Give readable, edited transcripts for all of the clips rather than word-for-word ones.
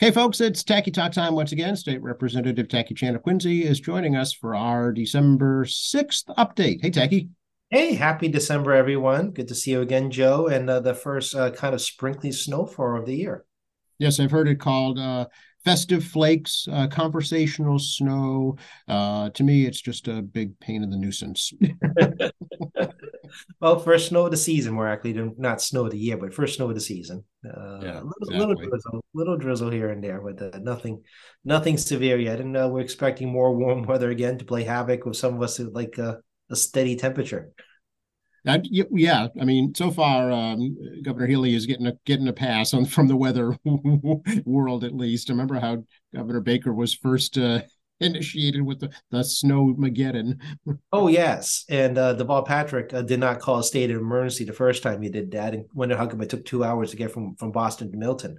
Hey, folks, it's Tackey Talk time once again. State Representative Tackey Chan of Quincy is joining us for our December 6th update. Hey, Tackey. Hey, happy December, everyone. Good to see you again, Joe, and the first kind of sprinkly snowfall of the year. Yes, I've heard it called festive flakes, conversational snow. To me, it's just a big pain in the nuisance. Well, first snow of the season. We're actually not snow of the year, but first snow of the season. Little drizzle here and there, but nothing severe yet. And we're expecting more warm weather again to play havoc with some of us who like a steady temperature. Yeah, I mean, so far, Governor Healey is getting a pass on from the weather world, at least. I remember how Governor Baker was first initiated with the snowmageddon. Oh, yes. And Deval Patrick did not call a state of emergency the first time he did that, and wondered how come it took 2 hours to get from Boston to Milton.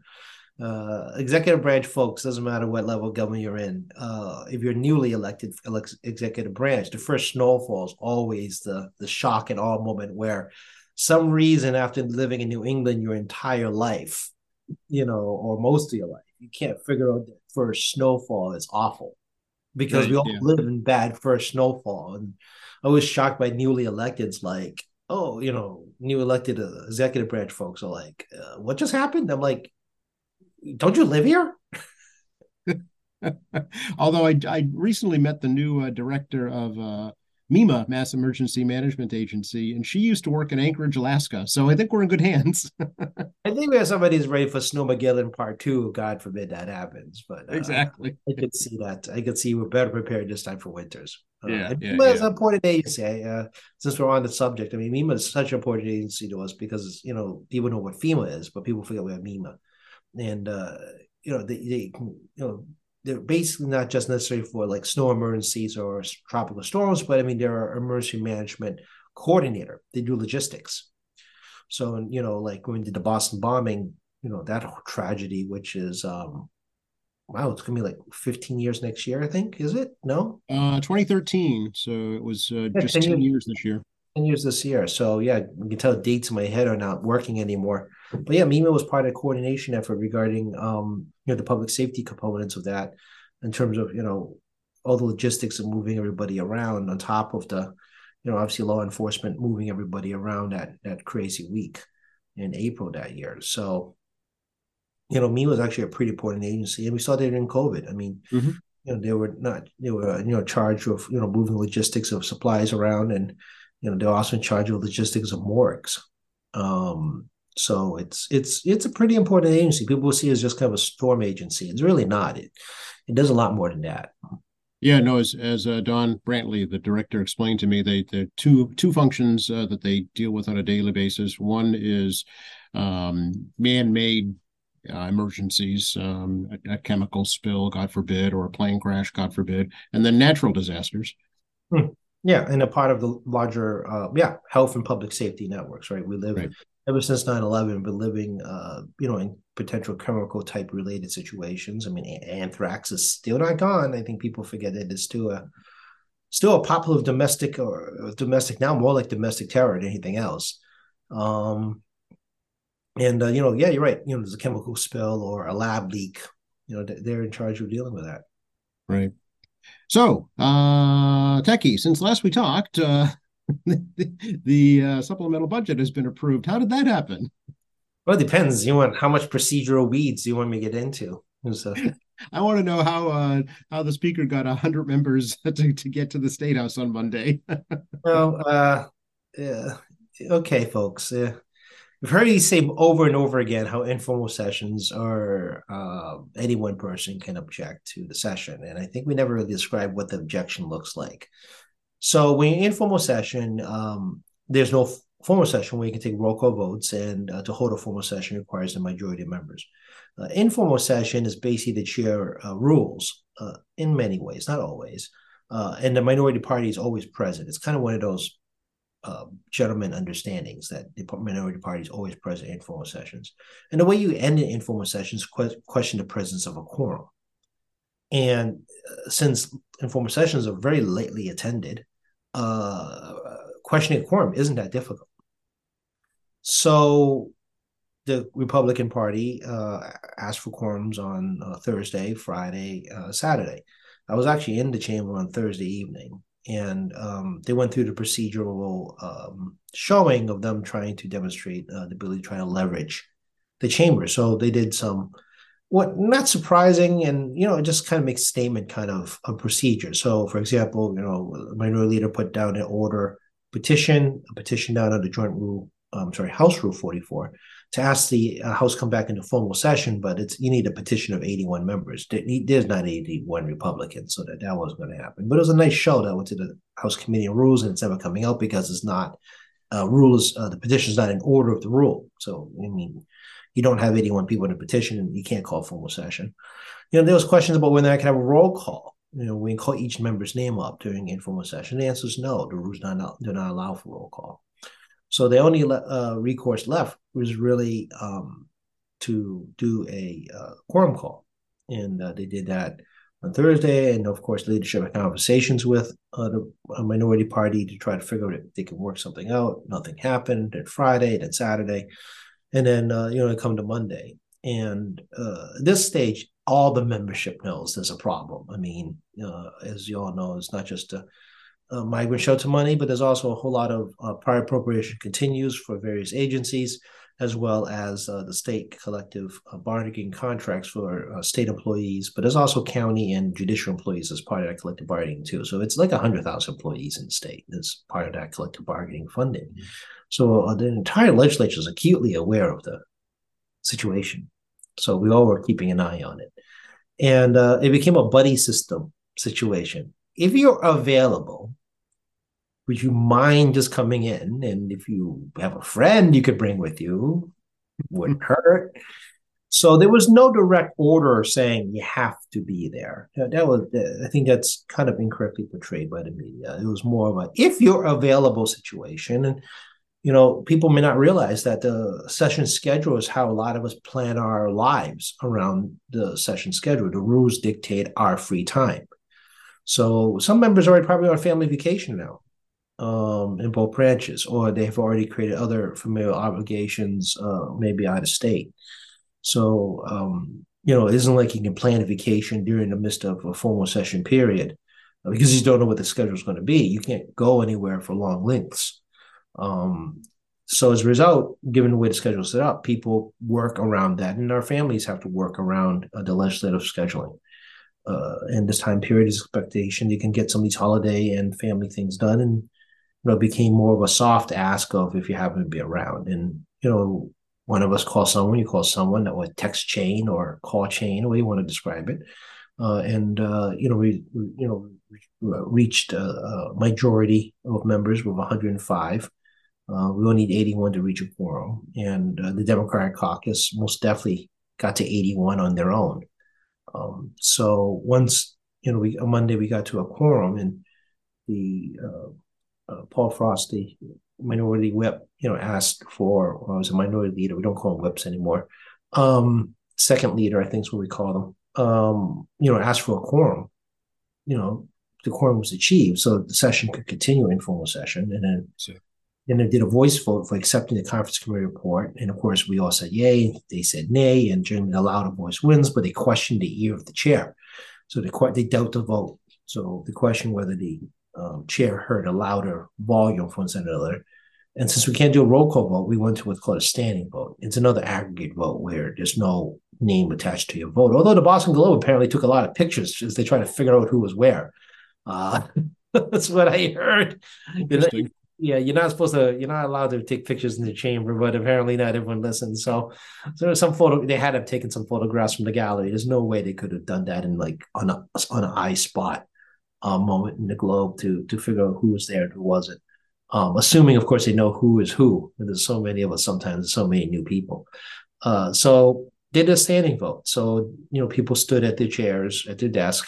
Executive branch folks, doesn't matter what level of government you're in, if you're newly elected executive branch, the first snowfall is always the shock and awe moment where some reason after living in New England your entire life, or most of your life, you can't figure out that first snowfall is awful because we all live in bad first snowfall. And I was shocked by newly electeds like, oh, new elected executive branch folks are like, what just happened? I'm like, don't you live here? Although I recently met the new director of MEMA, Mass Emergency Management Agency, and she used to work in Anchorage, Alaska. So I think we're in good hands. I think we have somebody who's ready for Snowmageddon Part 2. God forbid that happens. But exactly. I could see that. I could see we're better prepared this time for winters. MEMA is an important agency. Since we're on the subject, I mean, MEMA is such an important agency to us because, people know what FEMA is, but people forget we have MEMA. And, they're basically not just necessary for like snow emergencies or tropical storms, but I mean, they're an emergency management coordinator. They do logistics. So, like when we did the Boston bombing, that whole tragedy, which is, it's going to be like 15 years next year, I think, is it? No? 2013. So it was just 10 years this year. 10 years this year. So, you can tell dates in my head are not working anymore. But MEMA was part of the coordination effort regarding, the public safety components of that in terms of, all the logistics of moving everybody around on top of the, obviously law enforcement moving everybody around that crazy week in April that year. So, MEMA was actually a pretty important agency, and we saw that during COVID. I mean, they were charged with, moving logistics of supplies around, and, they're also in charge of logistics of morgues. So it's a pretty important agency. People will see it as just kind of a storm agency. It's really not. It does a lot more than that. Yeah, no, as Don Brantley, the director, explained to me, there are two functions that they deal with on a daily basis. One is man-made emergencies, a chemical spill, God forbid, or a plane crash, God forbid, and then natural disasters. Yeah, and a part of the larger, health and public safety networks, right? We live, ever since 9/11, we've been living, in potential chemical type related situations. I mean, anthrax is still not gone. I think people forget that it's still a popular domestic, now more like domestic terror than anything else. You're right. There's a chemical spill or a lab leak. They're in charge of dealing with that. Right. So, Tackey, since last we talked, the supplemental budget has been approved. How did that happen? Well, it depends. How much procedural weeds do you want me to get into? I want to know how the speaker got 100 members to get to the State House on Monday. Well, okay, folks. I've heard you say over and over again how informal sessions are any one person can object to the session. And I think we never really describe what the objection looks like. So when you're in informal session, there's no formal session where you can take roll call votes, and to hold a formal session requires the majority of members. Informal session is basically the chair rules in many ways, not always. And the minority party is always present. It's kind of one of those gentlemen understandings that the minority party is always present in informal sessions. And the way you end an informal session is question the presence of a quorum. And since informal sessions are very lightly attended, questioning a quorum isn't that difficult. So the Republican Party asked for quorums on Thursday, Friday, Saturday. I was actually in the chamber on Thursday evening, and they went through the procedural showing of them trying to demonstrate the ability to try to leverage the chamber. So they did some, what not surprising, and you know, it just kind of makes statement kind of a procedure. So, for example, you know, minority leader put down an order petition, a petition down under Joint Rule, House Rule 44, to ask the House come back into formal session, but it's you need a petition of 81 members. There's not 81 Republicans, so that wasn't going to happen. But it was a nice show that went to the House Committee on Rules, and it's never coming out because it's not rules. The petition is not in order of the rule, so I mean. You don't have 81 people in a petition, and you can't call a formal session. You know, there was questions about whether I could have a roll call. You know, we can call each member's name up during informal session. The answer is no. The rules do not allow for roll call. So the only recourse left was really to do a quorum call, and they did that on Thursday. And of course, leadership had conversations with the minority party to try to figure out if they could work something out. Nothing happened. Then Friday, then Saturday. And then, they come to Monday. And at this stage, all the membership knows there's a problem. I mean, as you all know, it's not just a migrant shelter money, but there's also a whole lot of prior appropriation continues for various agencies, as well as the state collective bargaining contracts for state employees. But there's also county and judicial employees as part of that collective bargaining, too. So it's like 100,000 employees in the state that's part of that collective bargaining funding. Mm-hmm. So the entire legislature is acutely aware of the situation. So we all were keeping an eye on it. And it became a buddy system situation. If you're available, would you mind just coming in? And if you have a friend you could bring with you, it wouldn't hurt. So there was no direct order saying you have to be there. That was, I think that's kind of incorrectly portrayed by the media. It was more of a, if you're available situation. And you know, people may not realize that the session schedule is how a lot of us plan our lives around the session schedule. The rules dictate our free time. So some members are already probably on family vacation now in both branches, or they have already created other familial obligations, maybe out of state. So, it isn't like you can plan a vacation during the midst of a formal session period because you don't know what the schedule is going to be. You can't go anywhere for long lengths. So as a result, given the way the schedule is set up, people work around that, and our families have to work around the legislative scheduling. And this time period is expectation. You can get some of these holiday and family things done, and it became more of a soft ask of if you happen to be around. And, one of us calls someone, you call someone, or text chain or call chain, or you want to describe it. We reached a majority of members with 105. We only need 81 to reach a quorum. And the Democratic caucus most definitely got to 81 on their own. So once, on Monday we got to a quorum, and the Paul Frosty, minority whip, asked for, or was a minority leader. We don't call them whips anymore. Second leader, I think is what we call them, asked for a quorum. The quorum was achieved, so the session could continue, informal session. And then... Sure. And they did a voice vote for accepting the conference committee report. And, of course, we all said yay. They said nay. And generally allowed a voice wins, but they questioned the ear of the chair. So they dealt the vote. So the question whether the chair heard a louder volume from one side or another. And since we can't do a roll call vote, we went to what's called a standing vote. It's another aggregate vote where there's no name attached to your vote. Although the Boston Globe apparently took a lot of pictures as they try to figure out who was where. That's what I heard. Interesting. Yeah, you're not allowed to take pictures in the chamber, but apparently not everyone listens. So there was they had to have taken some photographs from the gallery. There's no way they could have done that in like on an eye spot moment in the Globe to figure out who was there and who wasn't. Assuming, of course, they know who is who. There's so many of us sometimes, so many new people. So they did a standing vote. So, people stood at their chairs, at their desk.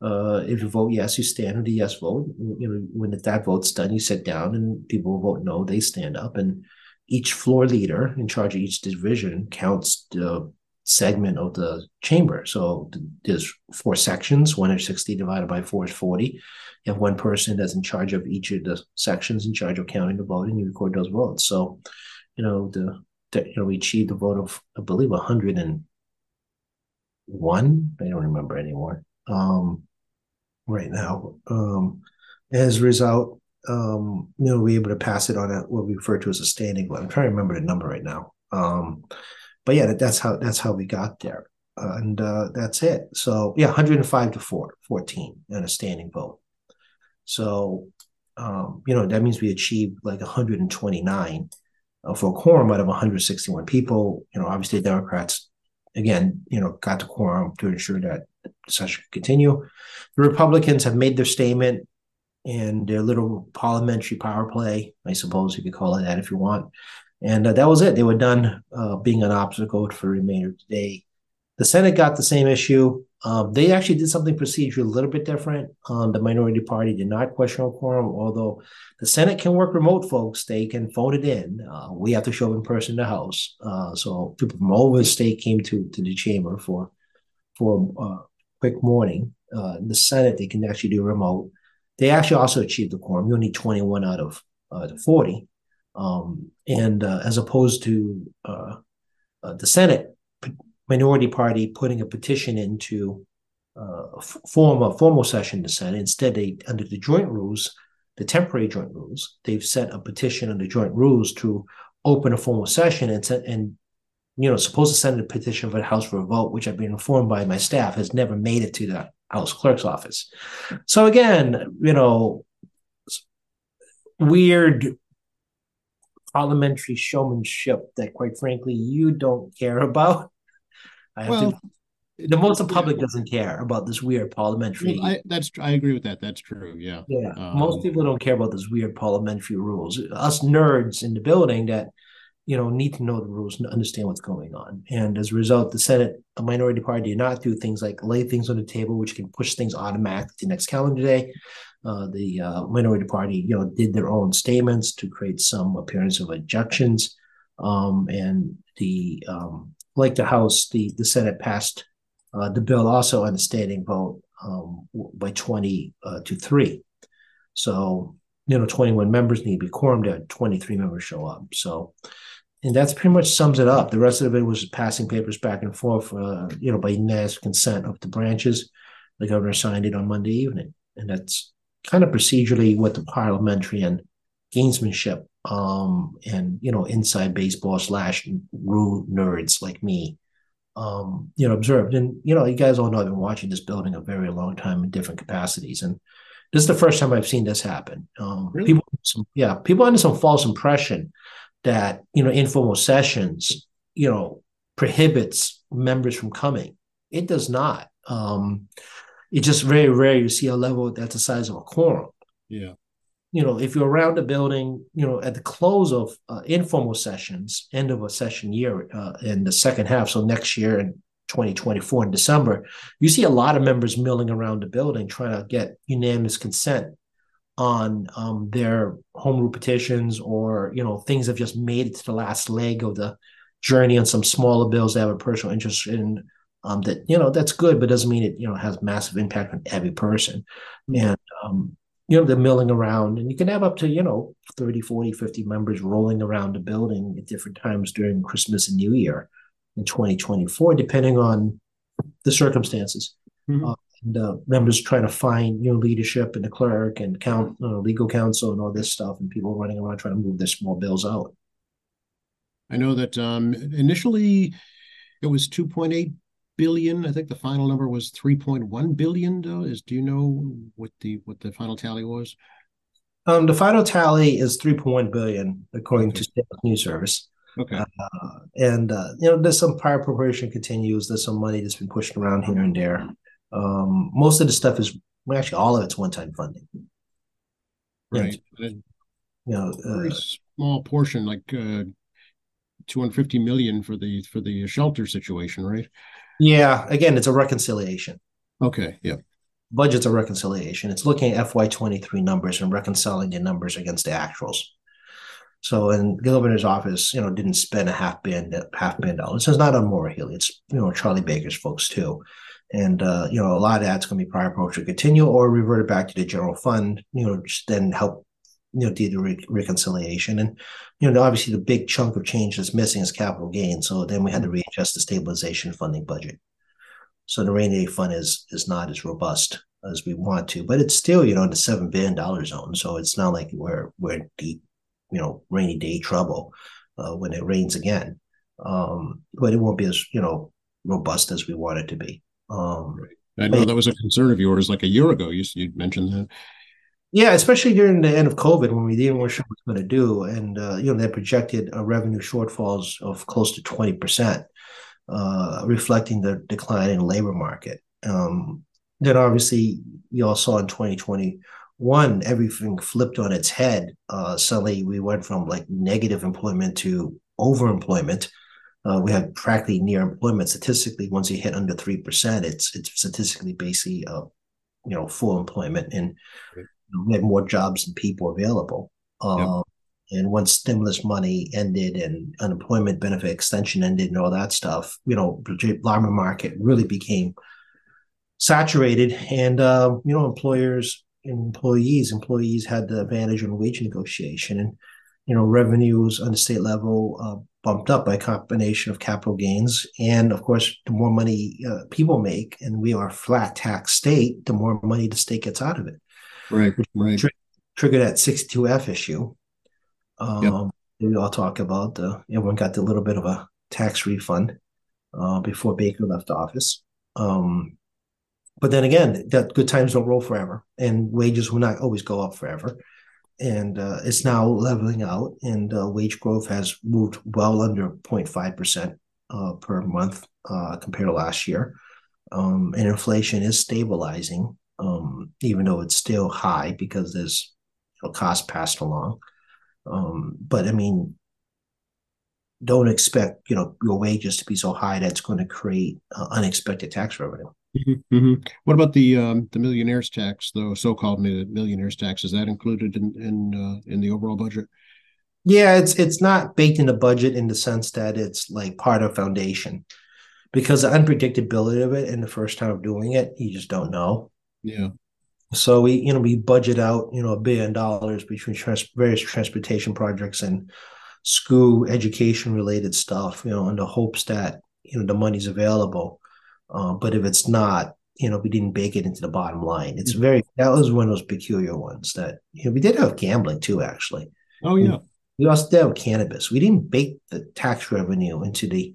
If you vote yes, you stand with the yes vote. When that vote's done, you sit down, and people who vote no, they stand up. And each floor leader in charge of each division counts the segment of the chamber. So there's four sections. 160 divided by 4 is 40. You have one person that's in charge of each of the sections, in charge of counting the vote, and you record those votes. So, the that, you know, we achieved a vote of, I believe, 101. I don't remember anymore right now. As a result, you know, we were able to pass it on at what we refer to as a standing vote. I'm trying to remember the number right now. But yeah, that's how we got there. And that's it. So yeah, 105-14 on a standing vote. So, you know, that means we achieved like 129 for a quorum out of 161 people. You know, obviously Democrats, again, you know, got the quorum to ensure that the session could continue. The Republicans have made their statement and their little parliamentary power play, I suppose you could call it that if you want. And that was it. They were done being an obstacle for the remainder of the day. The Senate got the same issue. They actually did something procedurally a little bit different. The minority party did not question a quorum, although the Senate can work remote, folks. They can phone it in. We have to show in person in the House. So people from all over the state came to the chamber for a quick morning. The Senate, they can actually do remote. They actually also achieved the quorum. You only need 21 out of the 40. And as opposed to the Senate, minority party putting a petition into a formal session to Senate. Instead, they, under the joint rules, the temporary joint rules, they've sent a petition under joint rules to open a formal session and you know, supposed to send a petition for the House for a vote, which I've been informed by my staff has never made it to the House Clerk's office. So again, you know, weird parliamentary showmanship that, quite frankly, you don't care about. The most of the public doesn't care about this weird parliamentary. Well, I agree with that. That's true. Yeah. Yeah. Most people don't care about this weird parliamentary rules. Us nerds in the building that, you know, need to know the rules and understand what's going on. And as a result, the Senate, the minority party did not do things like lay things on the table, which can push things automatically to the next calendar day. The minority party, you know, did their own statements to create some appearance of objections. And the, like the House, the Senate passed the bill also on a standing vote by 20-3. So, you know, 21 members need to be quorum to 23 members show up. So, and that's pretty much sums it up. The rest of it was passing papers back and forth, you know, by unanimous consent of the branches. The governor signed it on Monday evening. And that's kind of procedurally what the parliamentary and gamesmanship and, you know, inside baseball / rule nerds like me, you know, observed. And, you know, you guys all know I've been watching this building a very long time in different capacities. And this is the first time I've seen this happen. Really? People under some false impression that, you know, informal sessions, you know, prohibits members from coming. It does not. It's just very rare you see a level that's the size of a quorum. Yeah. You know, if you're around the building, you know, at the close of informal sessions, end of a session year in the second half, so next year in 2024 in December, you see a lot of members milling around the building trying to get unanimous consent on their home rule petitions or, you know, things that have just made it to the last leg of the journey on some smaller bills that have a personal interest in. That, you know, that's good, but doesn't mean it, you know, has massive impact on every person. And, you know, they're milling around and you can have up to, you know, 30, 40, 50 members rolling around the building at different times during Christmas and New Year in 2024, depending on the circumstances. Mm-hmm. And members trying to find, you know, leadership and the clerk and legal counsel and all this stuff and people running around trying to move their small bills out. I know that initially it was 2.8 billion. I think the final number was 3.1 billion. Do you know what the final tally was? The final tally is 3.1 billion, according to State News Service. Okay. And you know, there's some prior preparation continues. There's some money that's been pushed around here and there. Most of the stuff is all of it's one-time funding. Right. And, you know, very small portion, like 250 million for the shelter situation, right? Yeah, again, it's a reconciliation. Okay, yeah. Budget's a reconciliation. It's looking at FY23 numbers and reconciling the numbers against the actuals. So, and the governor's office, you know, didn't spend a half billion dollars. So it's not on Maura Healey. It's, you know, Charlie Baker's folks too. And, you know, a lot of that's going to be prior approach to continue or revert it back to the general fund, you know, just then help due to reconciliation. And, obviously the big chunk of change that's missing is capital gain. So then we had to readjust the stabilization funding budget. So the rainy day fund is not as robust as we want to, but it's still, in the $7 billion zone. So it's not like we're in deep, rainy day trouble when it rains again. But it won't be as, robust as we want it to be. I know that was a concern of yours like a year ago. You mentioned that. Yeah, especially during the end of COVID when we didn't know what we were going to do. And, they projected revenue shortfalls of close to 20%, reflecting the decline in the labor market. Then obviously you all saw in 2021, everything flipped on its head. Suddenly we went from negative employment to overemployment. We have practically near employment. Statistically, once you hit under 3%, it's statistically basically, full employment, and we have more jobs than people available. And once stimulus money ended and unemployment benefit extension ended and all that stuff, the labor market really became saturated, and employers and employees had the advantage in wage negotiation, and revenues on the state level bumped up by a combination of capital gains, and of course the more money people make, and we are a flat tax state, the more money the state gets out of it, right triggered that 62F issue. We all talk about everyone got a little bit of a tax refund before Baker left office. But then again, that good times don't roll forever, and wages will not always go up forever. And it's now leveling out, and wage growth has moved well under 0.5% per month compared to last year. And inflation is stabilizing, even though it's still high because there's cost passed along. But I mean, don't expect your wages to be so high that it's going to create unexpected tax revenue. What about the millionaires tax, though, so-called millionaires tax? Is that included in the overall budget? Yeah, it's not baked in the budget in the sense that it's part of foundation, because the unpredictability of it and the first time of doing it, you just don't know. Yeah. So we budget out $1 billion between various transportation projects and school education related stuff, in the hopes that the money's available. But if it's not, we didn't bake it into the bottom line. It's that was one of those peculiar ones that, we did have gambling too, actually. Oh, yeah. We also did have cannabis. We didn't bake the tax revenue into the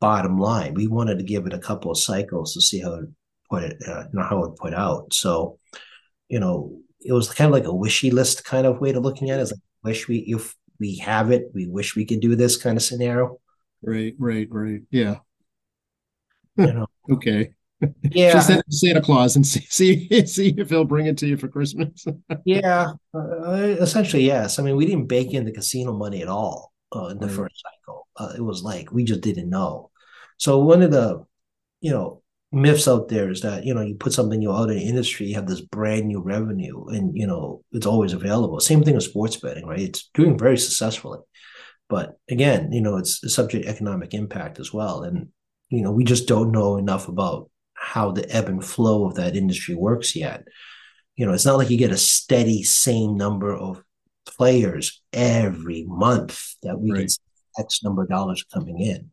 bottom line. We wanted to give it a couple of cycles to see how it put out. So, it was kind of like a wishy list kind of way to looking at it. It's if we have it, we wish we could do this kind of scenario. Right. Yeah. Okay. Yeah. Just send it to Santa Claus and see if he'll bring it to you for Christmas. Yeah. Essentially, yes. I mean, we didn't bake in the casino money at all in the first cycle. It was we just didn't know. So one of the, myths out there is that, you put something out in the industry, you have this brand new revenue, and, it's always available. Same thing with sports betting, right? It's doing very successfully. But again, it's subject to economic impact as well. And, we just don't know enough about how the ebb and flow of that industry works yet. It's not like you get a steady same number of players every month that we can see X number of dollars coming in.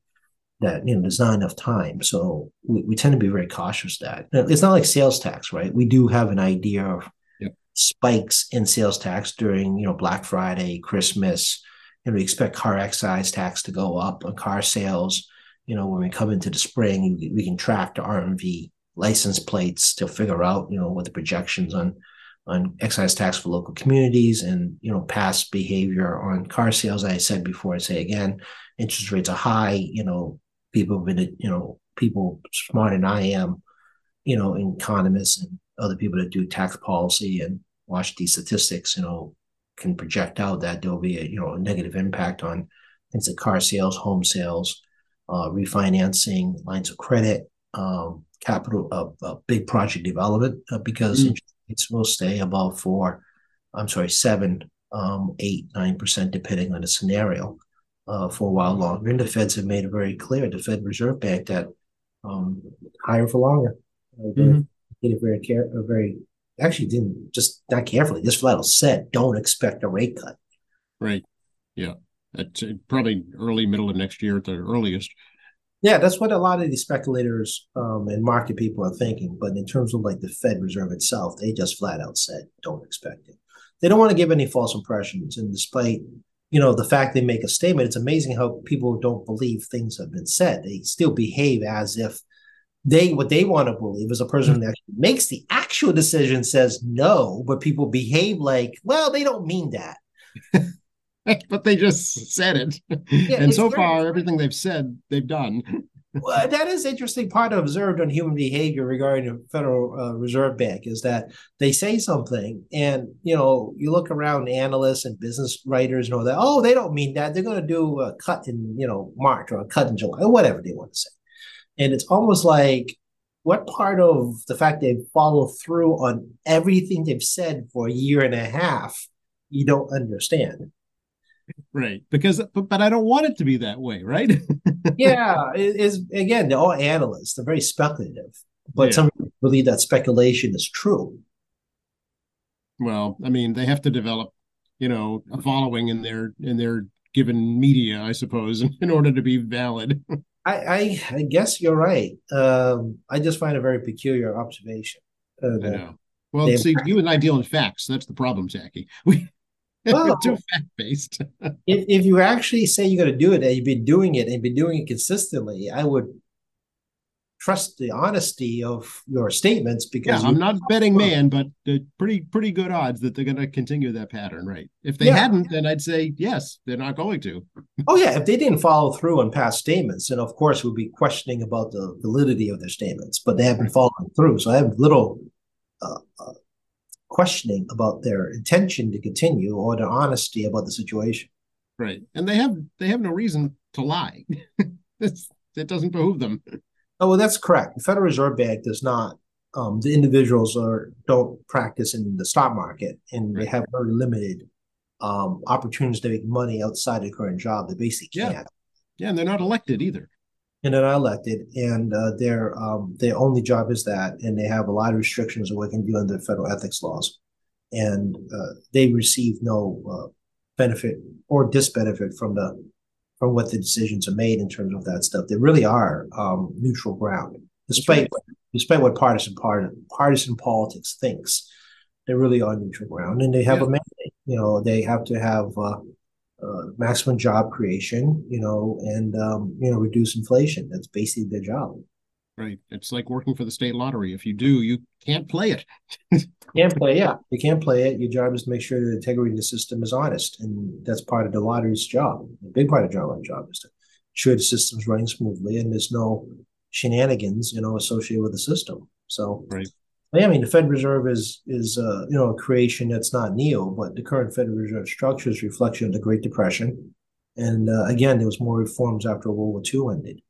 That, there's not enough time. So we tend to be very cautious that. It's not like sales tax, right? We do have an idea of spikes in sales tax during, Black Friday, Christmas. We expect car excise tax to go up on car sales. When we come into the spring, we can track the RMV license plates to figure out, what the projections on excise tax for local communities and, past behavior on car sales. I said before, I say again, interest rates are high. People have been, people smarter than I am, and economists and other people that do tax policy and watch these statistics, can project out that there'll be a, a negative impact on things like car sales, home sales, refinancing, lines of credit, capital, big project development, because interest rates will stay above 7, 8, 9%, depending on the scenario, for a while longer. And the Feds have made it very clear, the Fed Reserve Bank, that higher for longer. They made it very actually didn't just that carefully. Just flat out said, don't expect a rate cut. Right. Yeah. It's probably early, middle of next year at the earliest. Yeah, that's what a lot of these speculators and market people are thinking. But in terms of like the Fed Reserve itself, they just flat out said, don't expect it. They don't want to give any false impressions. And despite, you know, the fact they make a statement, it's amazing how people don't believe things have been said. They still behave as if what they want to believe is a person that actually makes the actual decision says no, but people behave like, well, they don't mean that. But they just said it. Yeah, and so far, everything they've said, they've done. Well, that is an interesting part observed on human behavior regarding the Federal Reserve Bank is that they say something and, you know, you look around analysts and business writers and all that. Oh, they don't mean that. They're going to do a cut in, you know, March or a cut in July or whatever they want to say. And it's almost like what part of the fact they follow through on everything they've said for a year and a half, you don't understand. Right. Because, but I don't want it to be that way, right? Yeah. Again, they're all analysts. They're very speculative. But Some people believe that speculation is true. Well, I mean, they have to develop, you know, a following in their given media, I suppose, in order to be valid. I guess you're right. I just find a very peculiar observation. I know. Well, see, you and I deal in facts. That's the problem, Tackey. Well, too fact-based. If you actually say you're going to do it and you've been doing it and been doing it consistently, I would trust the honesty of your statements because I'm not betting man, but pretty good odds that they're going to continue that pattern, right? If they hadn't, then I'd say yes, they're not going to. Oh yeah, if they didn't follow through on past statements, then of course we'd be questioning about the validity of their statements. But they haven't followed through, so I have little questioning about their intention to continue or their honesty about the situation. Right. And they have no reason to lie. It doesn't behoove them. Oh, well, that's correct. The Federal Reserve Bank does not, the individuals don't practice in the stock market, and They have very limited opportunities to make money outside of the current job. They basically can't. Yeah, and they're not elected either. And they're not elected, and their only job is that, and they have a lot of restrictions on what they can do under federal ethics laws, and they receive no benefit or disbenefit from what the decisions are made in terms of that stuff. They really are neutral ground, despite what partisan politics thinks. They really are neutral ground, and they have a mandate. You know, they have to have. Maximum job creation, you know, and, you know, reduce inflation. That's basically their job. Right. It's like working for the state lottery. If you do, you can't play it. You can't play it. Your job is to make sure the integrity of the system is honest. And that's part of the lottery's job. A big part of the job is to ensure the system's running smoothly and there's no shenanigans, you know, associated with the system. So, right. I mean, the Federal Reserve is you know, a creation that's not neo, but the current Federal Reserve structure is a reflection of the Great Depression. And again, there was more reforms after World War II ended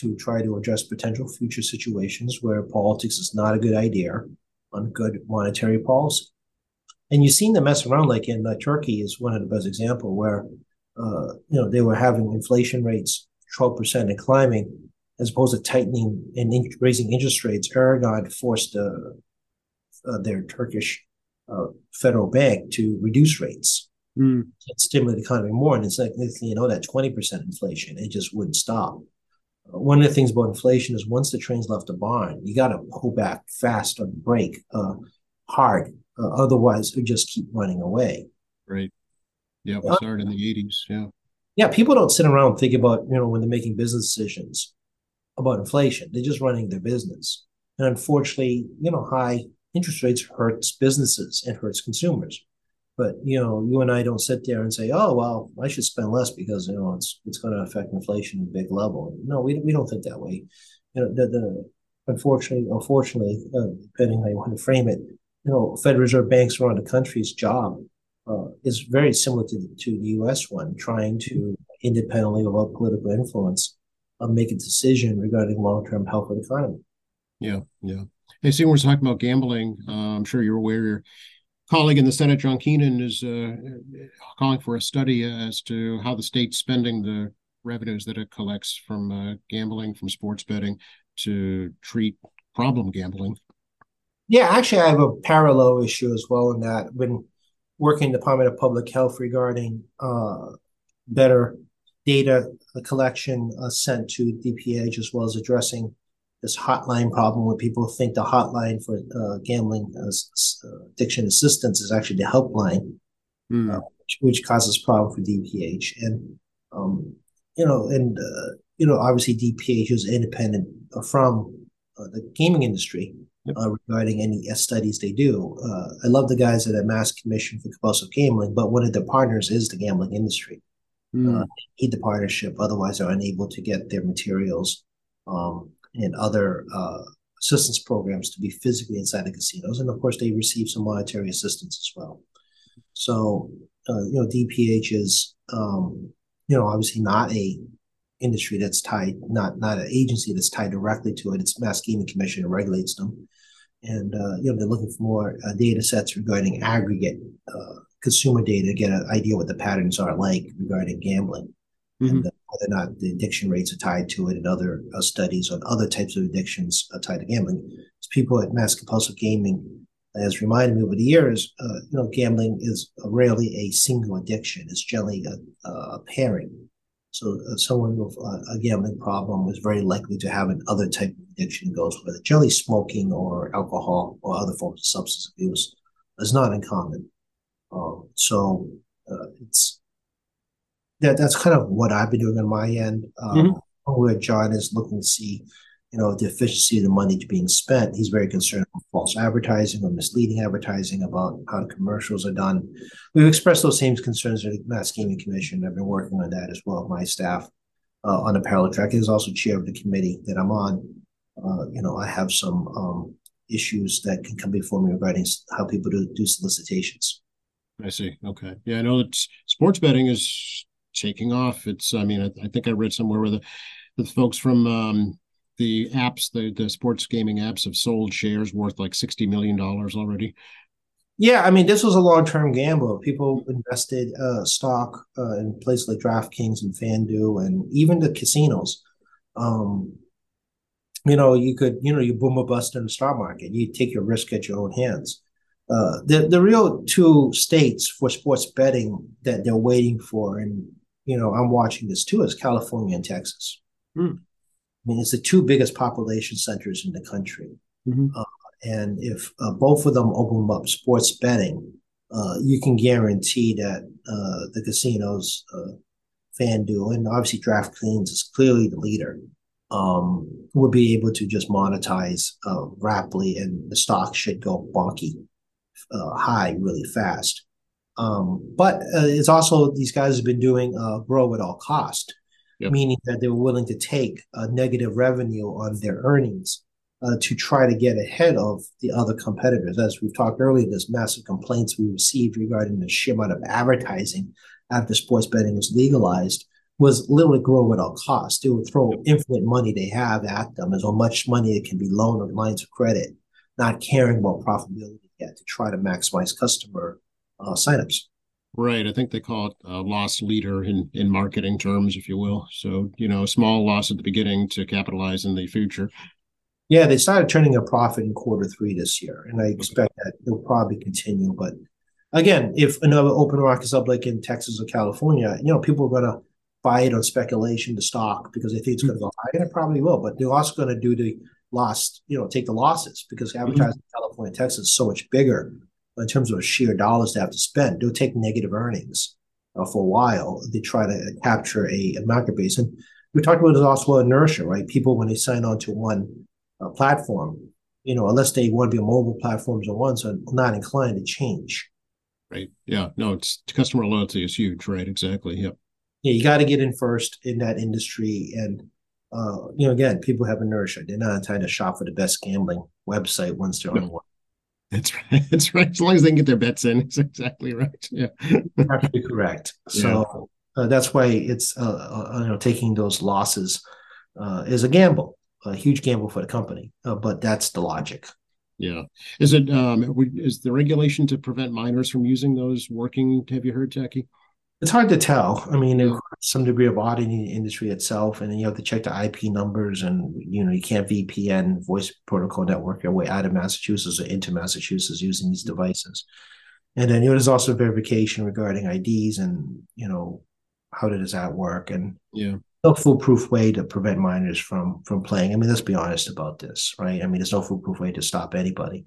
to try to address potential future situations where politics is not a good idea on good monetary policy. And you've seen them mess around, like in Turkey is one of the best examples where, you know, they were having inflation rates 12% and climbing. As opposed to tightening and raising interest rates, Erdogan forced their Turkish federal bank to reduce rates and stimulate the economy more. And it's like, you know, that 20% inflation, it just wouldn't stop. One of the things about inflation is once the train's left the barn, you got to pull back fast on the brake hard. Otherwise, it just keep running away. Right. Yeah, we started in the 80s. Yeah. Yeah, people don't sit around and think about, you know, when they're making business decisions about inflation. They're just running their business. And unfortunately, you know, high interest rates hurts businesses and hurts consumers. But, you know, you and I don't sit there and say, oh, well, I should spend less because, you know, it's going to affect inflation at a big level. No, we don't think that way. You know, unfortunately, depending how you want to frame it, you know, Federal Reserve banks around the country's job is very similar to the U.S. one, trying to independently of political influence make a decision regarding long-term health of the economy. Yeah, yeah. Hey, see, we're talking about gambling. I'm sure you're aware your colleague in the Senate, John Keenan, is calling for a study as to how the state's spending the revenues that it collects from gambling, from sports betting, to treat problem gambling. Yeah, actually, I have a parallel issue as well in that when working in the Department of Public Health regarding better data collection sent to DPH, as well as addressing this hotline problem where people think the hotline for gambling addiction assistance is actually the helpline, which causes problem for DPH. And, obviously DPH is independent from the gaming industry. Yep. Regarding any studies they do. I love the guys at the Mass Commission for Compulsive Gambling, but one of their partners is the gambling industry. They need the partnership, otherwise they're unable to get their materials and other assistance programs to be physically inside the casinos. And, of course, they receive some monetary assistance as well. So, DPH is, obviously not a industry that's tied, not an agency that's tied directly to it. It's Mass Gaming Commission that regulates them, and they're looking for more data sets regarding aggregate consumer data to get an idea what the patterns are like regarding gambling, and whether or not the addiction rates are tied to it, and other studies on other types of addictions tied to gambling. As people at Mass Compulsive Gaming has reminded me over the years, gambling is rarely a single addiction; it's generally a pairing. So someone with a gambling problem is very likely to have another type of addiction that goes with it. Generally, smoking or alcohol or other forms of substance abuse is not uncommon. It's that's kind of what I've been doing on my end. Where John is looking to see, the efficiency of the money being spent. He's very concerned with false advertising or misleading advertising about how commercials are done. We've expressed those same concerns at the Mass Gaming Commission. I've been working on that as well with my staff on a parallel track. He's also chair of the committee that I'm on. I have some issues that can come before me regarding how people do solicitations. I see. Okay. Yeah, I know that sports betting is taking off. I think I read somewhere where the folks from the apps, the sports gaming apps have sold shares worth like $60 million already. Yeah, this was a long-term gamble. People invested stock in places like DraftKings and FanDuel and even the casinos. You boom or bust in the stock market. You take your risk at your own hands. The real two states for sports betting that they're waiting for, and, I'm watching this too, is California and Texas. It's the two biggest population centers in the country. And if both of them open up sports betting, you can guarantee that the casinos, FanDuel, and obviously DraftKings is clearly the leader, will be able to just monetize rapidly, and the stock should go bonky high really fast. But it's also, these guys have been doing grow at all cost. Yep. Meaning that they were willing to take a negative revenue on their earnings to try to get ahead of the other competitors. As we've talked earlier, there's massive complaints we received regarding the sheer amount of advertising after sports betting was legalized was literally grow at all costs. They would throw infinite money they have at them, as much money it can be loaned on lines of credit, not caring about profitability yet, to try to maximize customer signups. Right. I think they call it a loss leader in marketing terms, if you will. So, a small loss at the beginning to capitalize in the future. Yeah, they started turning a profit in Q3 this year, and I expect that they'll probably continue. But again, if another open rock is up like in Texas or California, people are going to buy it on speculation, the stock, because they think it's going to go high, and it probably will. But they're also going to do the loss, take the losses, because advertising in California and Texas is so much bigger in terms of sheer dollars they have to spend. They'll take negative earnings for a while. They try to capture a market base. And we talked about this also inertia, right? People, when they sign on to one platform, unless they want to be mobile platforms or ones, are not inclined to change. Right. Yeah. No, it's customer loyalty is huge. Right. Exactly. Yep. Yeah. You got to get in first in that industry. And, again, people have inertia. They're not trying to shop for the best gambling website once they're on one. That's right. That's right. As long as they can get their bets in, it's exactly right. Yeah, exactly correct. Yeah. So that's why it's taking those losses is a gamble, a huge gamble for the company. But that's the logic. Yeah. Is it? Is the regulation to prevent minors from using those working? Have you heard, Tackey? It's hard to tell. I mean, there's some degree of auditing the industry itself, and then you have to check the IP numbers, and you can't VPN, voice protocol network, your way out of Massachusetts or into Massachusetts using these devices. And then there's also verification regarding IDs and, how does that work? And no foolproof way to prevent minors from playing. I mean, let's be honest about this, right? I mean, there's no foolproof way to stop anybody.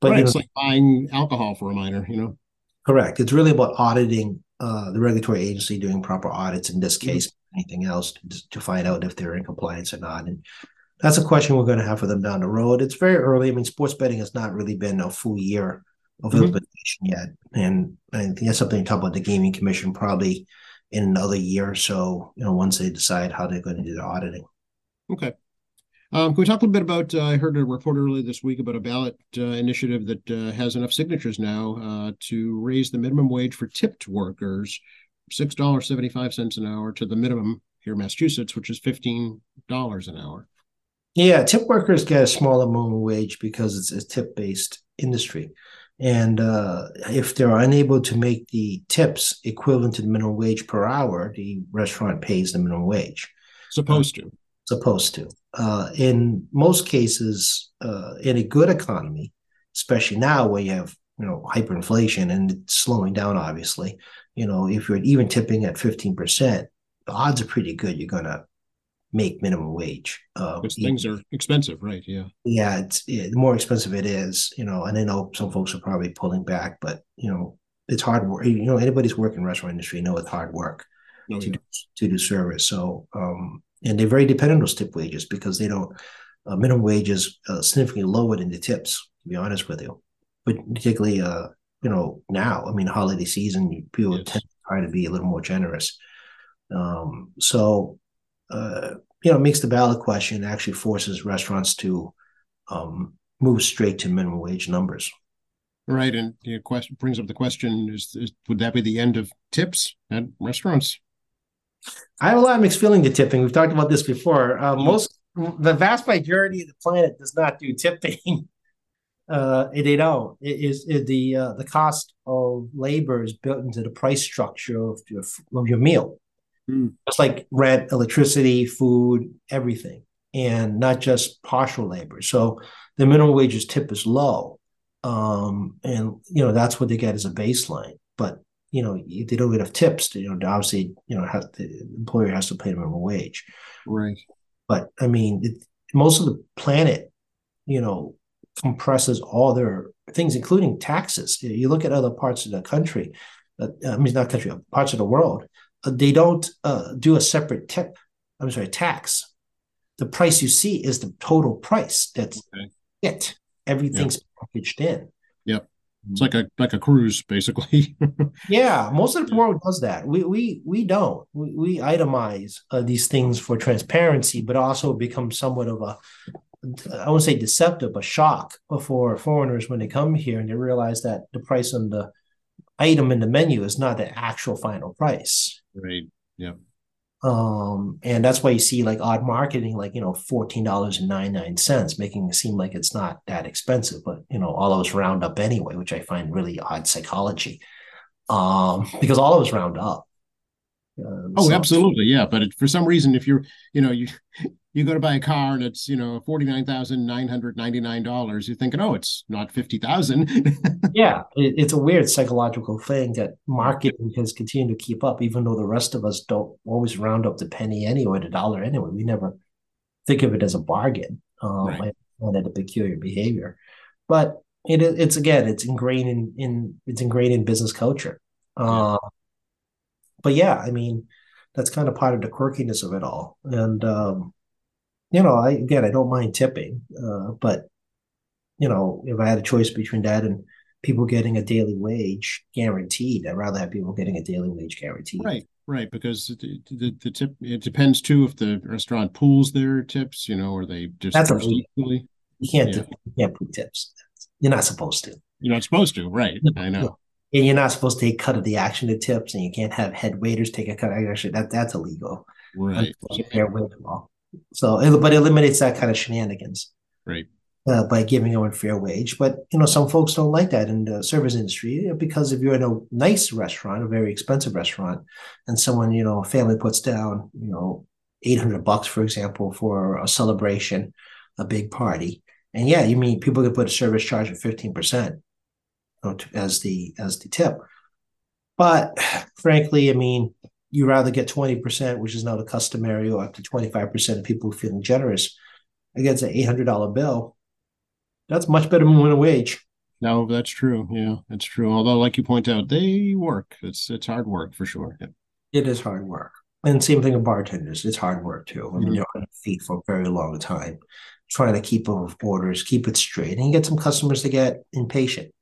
But it's like buying alcohol for a minor, Correct. It's really about auditing the regulatory agency, doing proper audits in this case, anything else to find out if they're in compliance or not. And that's a question we're going to have for them down the road. It's very early. I mean, sports betting has not really been a full year of implementation yet. And that's something you talk about the Gaming Commission probably in another year or so, once they decide how they're going to do the auditing. Okay. Can we talk a little bit about, I heard a report earlier this week about a ballot initiative that has enough signatures now to raise the minimum wage for tipped workers, $6.75 an hour to the minimum here in Massachusetts, which is $15 an hour. Yeah, tip workers get a smaller minimum wage because it's a tip-based industry. And if they're unable to make the tips equivalent to the minimum wage per hour, the restaurant pays the minimum wage. Supposed to. In most cases, in a good economy, especially now where you have, hyperinflation and it's slowing down, obviously, if you're even tipping at 15%, the odds are pretty good you're going to make minimum wage. Because things are expensive, right? Yeah. Yeah. It's the more expensive it is, and I know some folks are probably pulling back, but, it's hard work. Anybody's working in the restaurant industry it's hard work to do service. So, and they're very dependent on those tip wages because they don't, minimum wage is significantly lower than the tips, to be honest with you. But particularly, now, I mean, holiday season, people tend to try to be a little more generous. It makes the ballot question actually forces restaurants to move straight to minimum wage numbers. Right. And the question brings up the question, would that be the end of tips at restaurants? I have a lot of mixed feelings to tipping. We've talked about this before. The vast majority of the planet does not do tipping. They don't. The cost of labor is built into the price structure of your meal. Just like rent, electricity, food, everything, and not just partial labor. So the minimum wages tip is low, and that's what they get as a baseline. But if they don't get enough tips, obviously, the employer has to pay the minimum wage. Right. But I mean, most of the planet, compresses all their things, including taxes. You look at other parts of the country, parts of the world. They don't do a separate tax. The price you see is the total price. That's it. Everything's packaged in. Yep. It's like a cruise, basically. Yeah, most of the world does that. We don't. We itemize these things for transparency, but also become somewhat of a, I won't say deceptive, a shock for foreigners when they come here and they realize that the price on the item in the menu is not the actual final price. Right. Yeah. And that's why you see odd marketing, $14.99, making it seem like it's not that expensive, but all of us round up anyway, which I find really odd psychology, because all of us round up. Absolutely. Yeah. But for some reason, if you're, you go to buy a car and it's, $49,999, you're thinking, oh, it's not $50,000. Yeah. It's a weird psychological thing that marketing has continued to keep up, even though the rest of us don't always round up the penny anyway, the dollar anyway. We never think of it as a bargain. Right. I find that a peculiar behavior, but it's ingrained in business culture. But yeah, I mean, that's kind of part of the quirkiness of it all. And, I don't mind tipping, but, if I had a choice between that and people getting a daily wage guaranteed, I'd rather have people getting a daily wage guaranteed. Right. Because the tip, it depends too if the restaurant pools their tips, or they just... That's absolutely. You can't pool tips. You're not supposed to. You're not supposed to, right. I know. And you're not supposed to take cut of the action of tips, and you can't have head waiters take a cut. Actually, that's illegal. Right. So, but it eliminates that kind of shenanigans. Right. by giving them a fair wage. But, you know, some folks don't like that in the service industry, because if you're in a nice restaurant, a very expensive restaurant, and someone, you know, a family puts down, you know, $800, for example, for a celebration, a big party. And yeah, you mean people could put a service charge of 15% as the tip. But frankly, I mean, you rather get 20%, which is now the customary, or up to 25% of people feeling generous, against an $800 bill. That's much better than minimum wage. No, that's true. Yeah, that's true. Although, like you point out, they work. It's hard work for sure. Yeah. It is hard work. And same thing with bartenders. It's hard work too. I mean, you're on your feet for a very long time, trying to keep them with orders, keep it straight, and you get some customers to get impatient.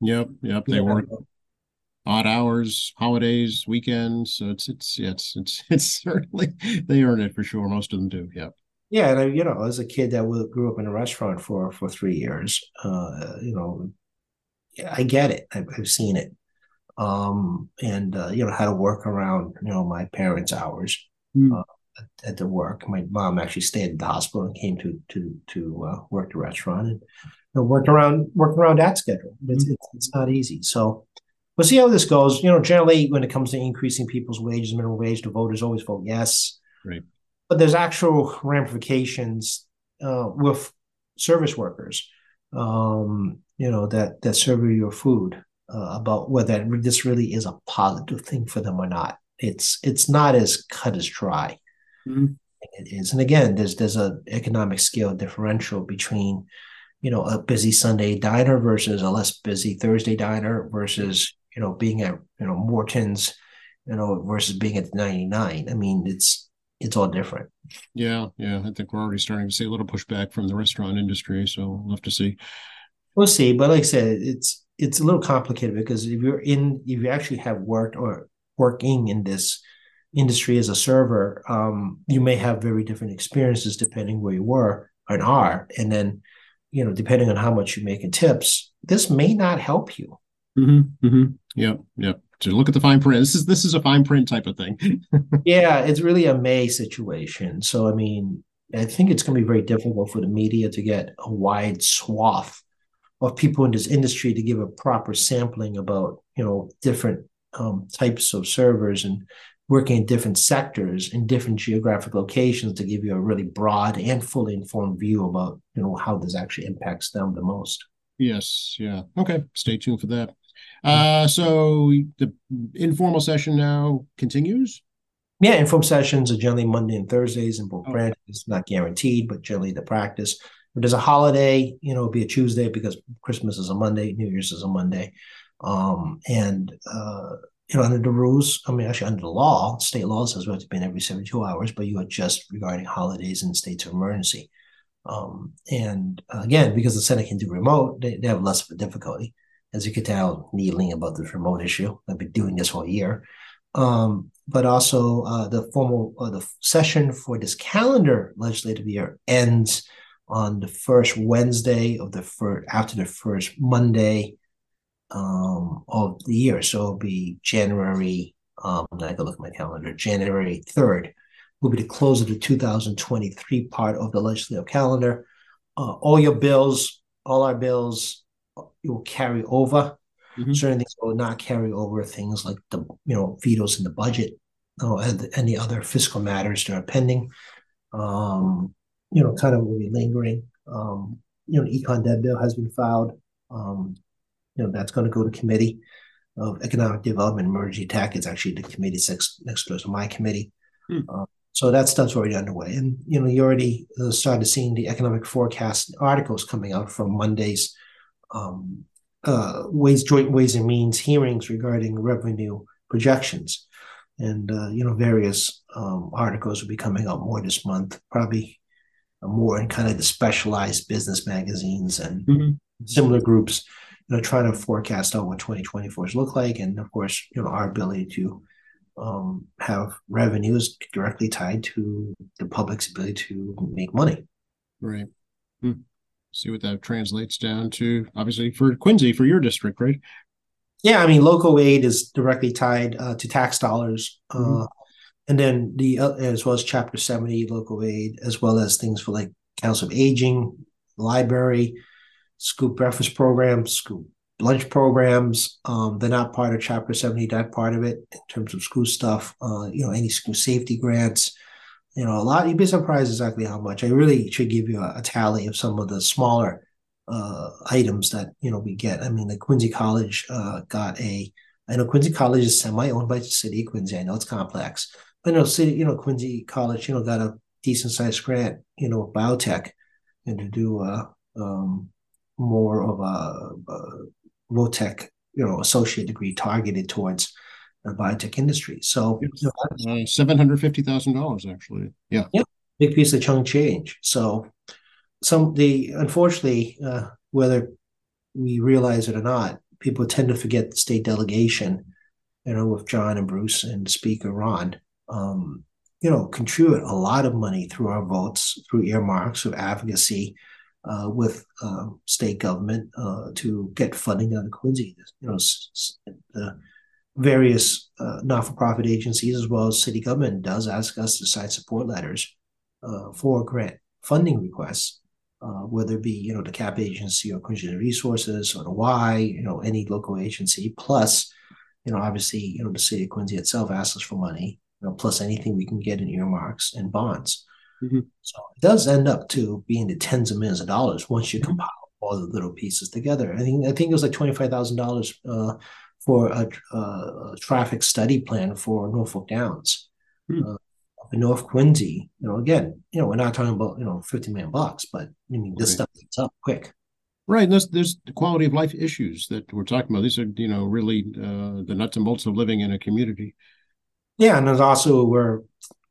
Yep. They work odd hours, holidays, weekends. So it's certainly, they earn it for sure. Most of them do. Yep. Yeah, and I, you know, as a kid that grew up in a restaurant for 3 years, you know, I get it. I've seen it, and you know how to work around, you know, my parents' hours at the work. My mom actually stayed at the hospital and came to work the restaurant, and you know, work around that schedule. It's not easy. So we'll see how this goes. You know, generally when it comes to increasing people's wages, minimum wage, the voters always vote yes. Right. But there's actual ramifications with service workers, you know, that serve your food, about whether this really is a positive thing for them or not. It's not as cut as dry. It is, and again, there's an economic scale differential between, you know, a busy Sunday diner versus a less busy Thursday diner versus, you know, being at, you know, Morton's, you know, versus being at 99. I mean, it's all different. Yeah. I think we're already starting to see a little pushback from the restaurant industry, so we'll have to see. We'll see, but like I said, it's a little complicated, because if you actually have worked or working in this industry as a server, you may have very different experiences depending where you were and are, and then, you know, depending on how much you make in tips, this may not help you. Yep. To look at the fine print. This is a fine print type of thing. Yeah, it's really a May situation. So, I mean, I think it's going to be very difficult for the media to get a wide swath of people in this industry to give a proper sampling about, you know, different types of servers and working in different sectors in different geographic locations to give you a really broad and fully informed view about, you know, how this actually impacts them the most. Yes. Yeah. Okay. Stay tuned for that. So the informal session now continues? Yeah, informal sessions are generally Monday and Thursdays in both branches. It's not guaranteed, but generally the practice. If there's a holiday, you know, it'll be a Tuesday, because Christmas is a Monday, New Year's is a Monday. You know, under the rules, I mean, actually under the law, state law says we have to be in every 72 hours, but you adjust regarding holidays and states of emergency. And again, because the Senate can do remote, they have less of a difficulty. As you could tell, needling about this remote issue. I've been doing this whole year. But also the formal the session for this calendar legislative year ends on the first Wednesday of after the first Monday of the year. So it'll be January, I can look at my calendar, January 3rd will be the close of the 2023 part of the legislative calendar. All your bills, all our bills, it will carry over. Certain things will not carry over, things like the, you know, vetoes in the budget and any other fiscal matters that are pending, you know, kind of will be lingering. You know, the Econ Debt Bill has been filed. You know, that's going to go to Committee of Economic Development and Emergency Tax. It's actually the committee next door to my committee. So that stuff's already underway. And, you know, you already started seeing the economic forecast articles coming out from Monday's joint Ways and Means hearings regarding revenue projections, and you know, various articles will be coming out more this month, probably more in kind of the specialized business magazines and similar groups, you know, trying to forecast out what 2024s look like, and of course, you know, our ability to have revenues directly tied to the public's ability to make money. Right. See what that translates down to, obviously, for Quincy, for your district, right? Yeah, I mean, local aid is directly tied to tax dollars. And then as well as Chapter 70 local aid, as well as things for like Council of Aging, library, school breakfast programs, school lunch programs. They're not part of Chapter 70, that part of it in terms of school stuff, any school safety grants, a lot. You'd be surprised exactly how much. I really should give you a tally of some of the smaller items that, we get. I mean, the Quincy College I know Quincy College is semi-owned by the city of Quincy. I know it's complex. But Quincy College, got a decent-sized grant, biotech, and to do more of a low-tech, associate degree targeted towards the biotech industry. So $750,000, actually. Yeah. Yeah. Big piece of chunk change. So unfortunately, whether we realize it or not, people tend to forget the state delegation, with John and Bruce and Speaker Ron, contribute a lot of money through our votes, through earmarks, through advocacy with state government to get funding out of Quincy. The various not-for-profit agencies as well as city government does ask us to sign support letters for grant funding requests. Whether it be, the CAP agency or Quincy Resources or the Y, any local agency, plus, obviously, the city of Quincy itself asks us for money, plus anything we can get in earmarks and bonds. Mm-hmm. So it does end up to being the tens of millions of dollars once you compile all the little pieces together. I think it was like $25,000 for a traffic study plan for Norfolk Downs. Mm-hmm. North Quincy, we're not talking about, $50 million, but this stuff gets up quick. Right. And there's the quality of life issues that we're talking about. These are, really the nuts and bolts of living in a community. Yeah. And there's also, we're,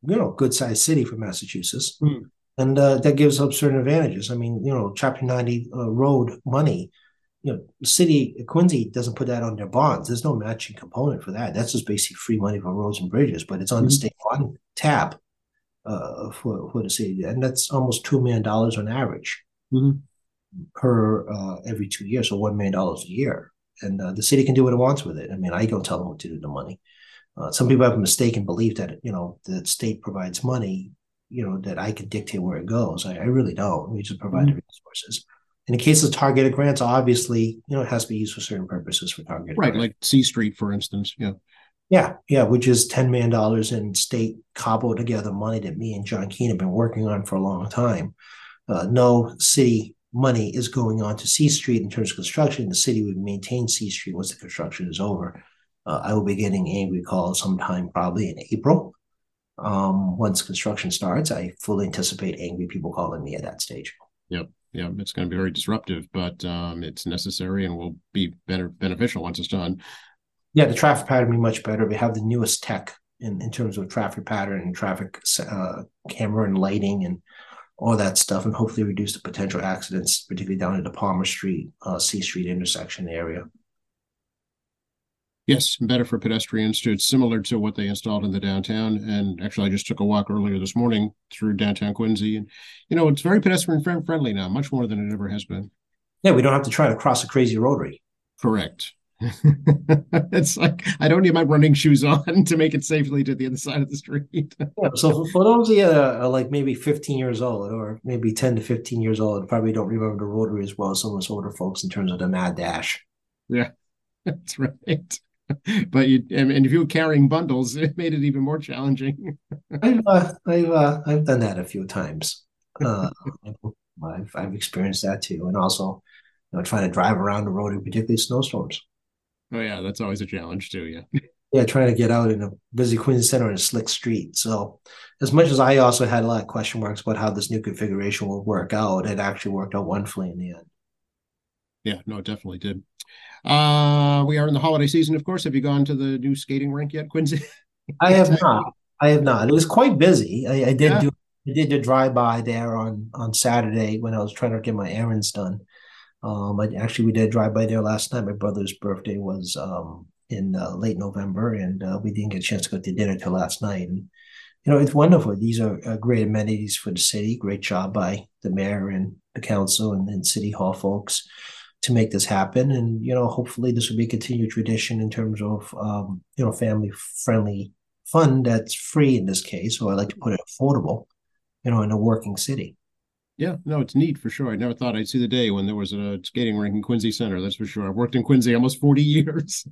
good sized city for Massachusetts. Mm. And that gives up certain advantages. Chapter 90 road money, the city of Quincy doesn't put that on their bonds. There's no matching component for that. That's just basically free money for roads and bridges, but it's on the state bond tab for the city. And that's almost $2 million on average per every 2 years, so $1 million a year. And the city can do what it wants with it. I don't tell them what to do with the money. Some people have a mistaken belief that, the state provides money, that I can dictate where it goes. I really don't. We just provide the resources. In the case of targeted grants, obviously, it has to be used for certain purposes for targeted grants. Right, like C Street, for instance. Yeah. Yeah, which is $10 million in state cobbled together money that me and John Keenan have been working on for a long time. No city money is going on to C Street in terms of construction. The city would maintain C Street once the construction is over. I will be getting angry calls sometime probably in April. Once construction starts, I fully anticipate angry people calling me at that stage. Yep. Yeah, it's going to be very disruptive, but it's necessary and will be beneficial once it's done. Yeah, the traffic pattern will be much better. We have the newest tech in terms of traffic pattern and traffic camera and lighting and all that stuff, and hopefully reduce the potential accidents, particularly down at the Palmer Street, C Street intersection area. Yes, better for pedestrians too. It's similar to what they installed in the downtown. And actually, I just took a walk earlier this morning through downtown Quincy. And, it's very pedestrian friendly now, much more than it ever has been. Yeah, we don't have to try to cross a crazy rotary. Correct. It's like, I don't need my running shoes on to make it safely to the other side of the street. Yeah, so for those of you that are like maybe 15 years old or maybe 10 to 15 years old, probably don't remember the rotary as well as some of us older folks in terms of the mad dash. Yeah, that's right. But if you were carrying bundles, it made it even more challenging. I've done that a few times. I've experienced that too, and also trying to drive around the road in particularly snowstorms. Oh yeah, that's always a challenge too. Yeah, yeah, trying to get out in a busy Queens Center in a slick street. So, as much as I also had a lot of question marks about how this new configuration will work out, it actually worked out wonderfully in the end. Yeah, no, it definitely did. We are in the holiday season, of course. Have you gone to the new skating rink yet, Quincy? I have not. It was quite busy. I did a drive-by there on Saturday when I was trying to get my errands done. We did a drive-by there last night. My brother's birthday was in late November, and we didn't get a chance to go to dinner till last night. And, it's wonderful. These are great amenities for the city. Great job by the mayor and the council and City Hall folks to make this happen. And, hopefully this will be a continued tradition in terms of, family-friendly fun that's free in this case, or I like to put it affordable, in a working city. Yeah, no, it's neat for sure. I never thought I'd see the day when there was a skating rink in Quincy Center. That's for sure. I've worked in Quincy almost 40 years.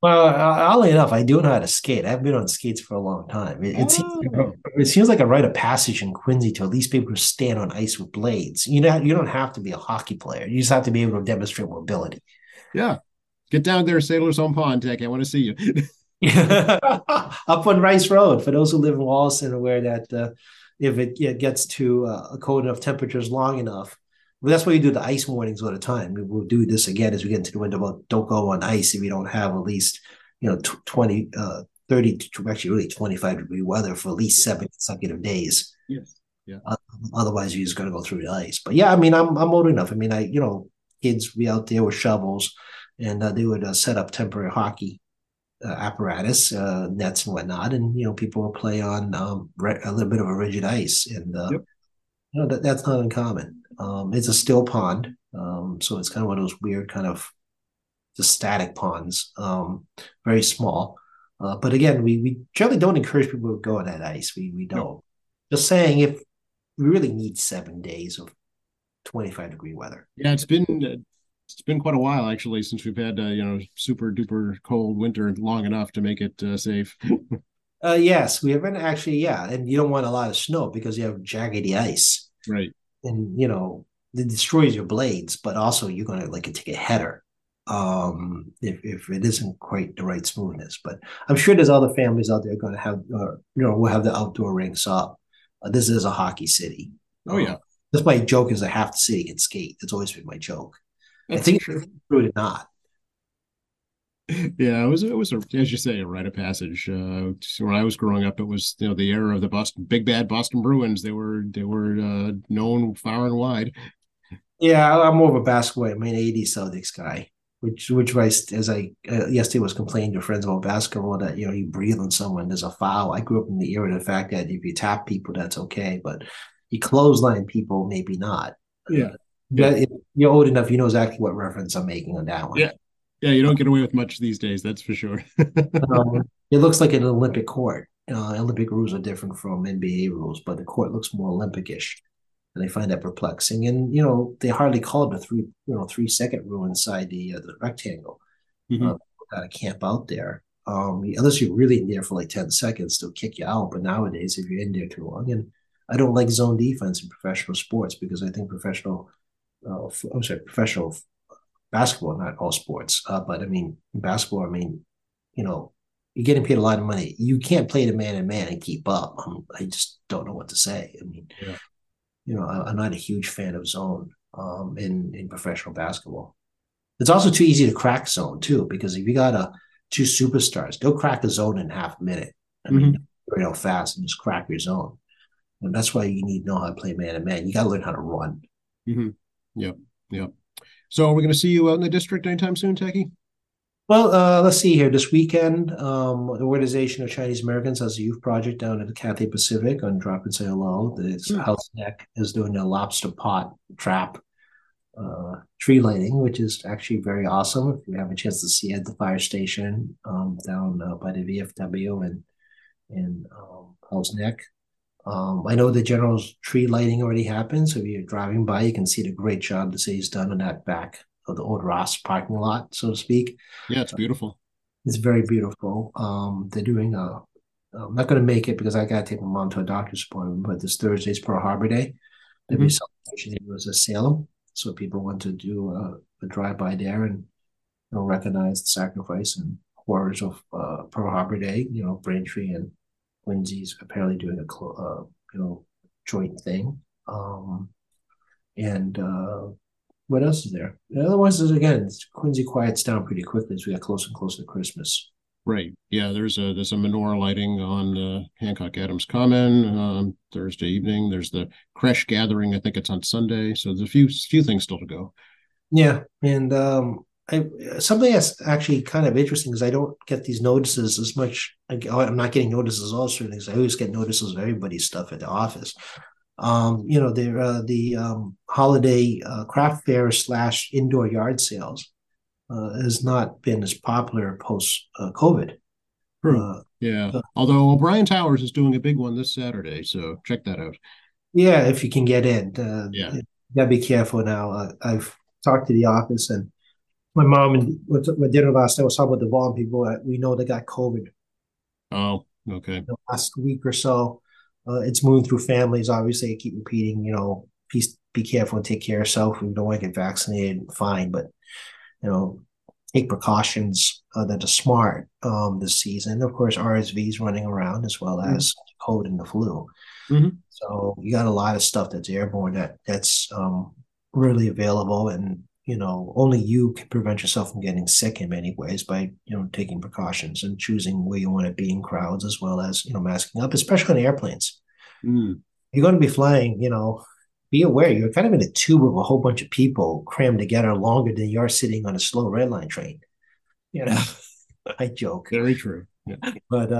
Well, oddly enough, I do know how to skate. I haven't been on skates for a long time. It seems like a rite of passage in Quincy to at least be able to stand on ice with blades. You know, you don't have to be a hockey player. You just have to be able to demonstrate mobility. Yeah. Get down there, Sailor's Home Pond, Tech. I want to see you. Up on Rice Road. For those who live in Wollaston and aware that... if it gets to a cold enough temperatures long enough, well, that's why you do the ice warnings all the time. We'll do this again as we get into the winter, but don't go on ice if you don't have at least 25 degree weather for at least 7 consecutive days. Yes, yeah. Otherwise, you're just going to go through the ice. But yeah, I mean, I'm old enough. I mean, kids be out there with shovels, and they would set up temporary hockey apparatus, nets and whatnot, and people will play on a little bit of a rigid ice, and yep. That's not uncommon. It's a still pond, so it's kind of one of those weird kind of just static ponds, very small. But again, we generally don't encourage people to go on that ice. We don't. Yep. Just saying, if we really need 7 days of 25 degree weather. Yeah, it's been quite a while, actually, since we've had, super duper cold winter long enough to make it safe. Yes, we haven't actually. Yeah. And you don't want a lot of snow because you have jaggedy ice. Right. And, it destroys your blades, but also you're going to take a header if it isn't quite the right smoothness. But I'm sure there's other families out there going to have, we'll have the outdoor rinks up. This is a hockey city. Oh, yeah. That's my joke is that half the city can skate. That's always been my joke. That's I think true. It's true or not. Yeah, it was as you say, a rite of passage. When I was growing up, it was the era of the big bad Boston Bruins. They were known far and wide. Yeah, I'm more of a basketball. I'm an '80s Celtics guy, which as I yesterday was complaining to friends about basketball that you breathe on someone, there's a foul. I grew up in the era of the fact that if you tap people, that's okay, but you clothesline people, maybe not. Yeah. Yeah, you're old enough, you know exactly what reference I'm making on that one. Yeah, you don't get away with much these days, that's for sure. It looks like an Olympic court. Olympic rules are different from NBA rules, but the court looks more Olympic-ish, and I find that perplexing. And they hardly call it a 3-second rule inside the rectangle. Mm-hmm. Got to camp out there, unless you're really in there for 10 seconds, they'll kick you out. But nowadays, if you're in there too long, and I don't like zone defense in professional sports because I think professional basketball, not all sports, but I mean basketball. I mean, you're getting paid a lot of money. You can't play the man-to-man and keep up. I just don't know what to say. I mean, yeah. I'm not a huge fan of zone in professional basketball. It's also too easy to crack zone too, because if you got two superstars, they'll crack a zone in half a minute. I mean, real fast and just crack your zone, and that's why you need to know how to play man-to-man. You got to learn how to run. Mm-hmm. Yep. So are we going to see you out in the district anytime soon, Tackey? Well, let's see here. This weekend, the Organization of Chinese Americans has a youth project down at the Cathay Pacific on Drop and Say Hello. The Houghs Neck is doing a lobster pot trap tree lighting, which is actually very awesome. If you have a chance to see it at the fire station down by the VFW and Houghs Neck. I know the general tree lighting already happened, so if you're driving by, you can see the great job the city's done on that back of the old Ross parking lot, so to speak. Yeah, it's beautiful. It's very beautiful. They're doing I'm not going to make it because I got to take my mom to a doctor's appointment, but this Thursday's Pearl Harbor Day. There'll be celebration in Salem, so people want to do a drive-by there and recognize the sacrifice and horrors of Pearl Harbor Day, Braintree and Quincy's apparently doing a joint thing, and what else is there? Otherwise, again, Quincy quiets down pretty quickly as we get closer and closer to Christmas. Right. Yeah. There's a menorah lighting on Hancock Adams Common Thursday evening. There's the creche gathering. I think it's on Sunday. So there's a few things still to go. Yeah, and something that's actually kind of interesting is I don't get these notices as much. I'm not getting notices all certain things. I always get notices of everybody's stuff at the office. The holiday craft fair / indoor yard sales has not been as popular post COVID. True. Although O'Brien Towers is doing a big one this Saturday, so check that out. Yeah, if you can get in. You gotta be careful now. I've talked to the office, and my mom and with dinner last night was talking about Deval and people that we know that got COVID. Oh, okay. The last week or so, it's moving through families. Obviously, I keep repeating, be careful and take care of yourself. If you don't want to get vaccinated, fine, but take precautions that are smart this season. Of course, RSV is running around as well as cold and the flu. Mm-hmm. So you got a lot of stuff that's airborne that's really available, and only you can prevent yourself from getting sick in many ways by taking precautions and choosing where you want to be in crowds, as well as masking up, especially on airplanes. You're going to be flying, be aware you're kind of in a tube of a whole bunch of people crammed together longer than you are sitting on a slow red line train. I joke. Very true. Yeah. But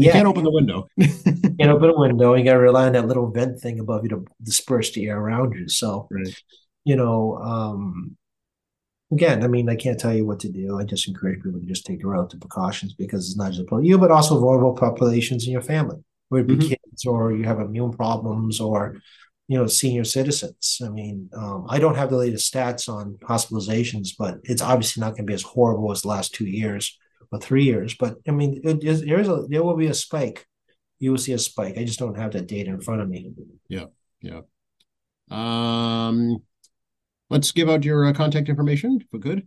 you can't open the window. Can't open a window. You got to rely on that little vent thing above you to disperse the air around you. So, again, I can't tell you what to do. I just encourage people to just take the relative precautions, because it's not just about you, but also vulnerable populations in your family, whether it be kids or you have immune problems or senior citizens. I don't have the latest stats on hospitalizations, but it's obviously not going to be as horrible as the last 2 years or 3 years. But there will be a spike. You will see a spike. I just don't have that data in front of me. Yeah. Let's give out your contact information if we could.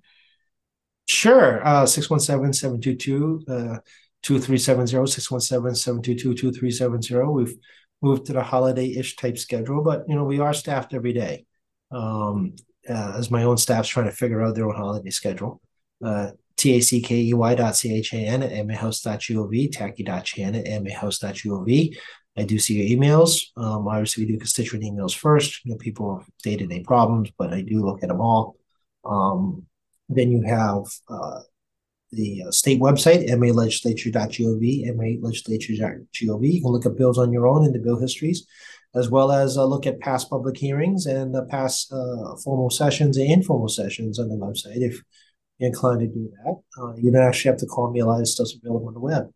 Sure. 617-722-2370, 617-722-2370. We've moved to the holiday-ish type schedule, but we are staffed every day. As my own staff's trying to figure out their own holiday schedule. tackey.chan@mahouse.gov, tackey.chan@mahouse.gov. I do see your emails. Obviously, we do constituent emails first. People have day-to-day problems, but I do look at them all. Then you have the state website, malegislature.gov. You can look at bills on your own in the bill histories, as well as look at past public hearings and past formal sessions and informal sessions on the website if you're inclined to do that. You don't actually have to call me. A lot of stuff's available on the web.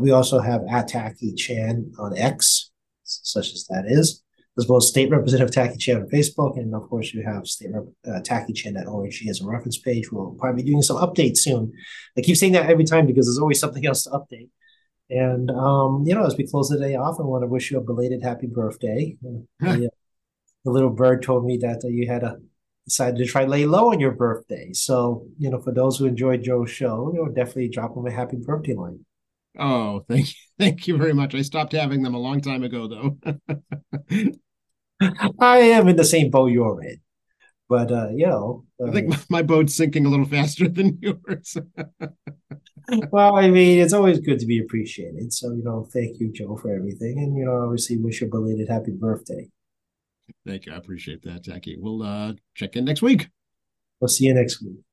We also have Tackey Chan on X, such as that is, as well as State Representative Tackey Chan on Facebook. And, of course, you have Tackey Chan.org as a reference page. We'll probably be doing some updates soon. I keep saying that every time because there's always something else to update. And, as we close the day off, I want to wish you a belated happy birthday. The little bird told me that you had decided to try lay low on your birthday. So, for those who enjoyed Joe's show, definitely drop him a happy birthday line. Oh, thank you. Thank you very much. I stopped having them a long time ago, though. I am in the same boat you're in. But, I think my boat's sinking a little faster than yours. Well, it's always good to be appreciated. So, thank you, Joe, for everything. And, obviously wish you a belated happy birthday. Thank you. I appreciate that, Tackey. We'll check in next week. We'll see you next week.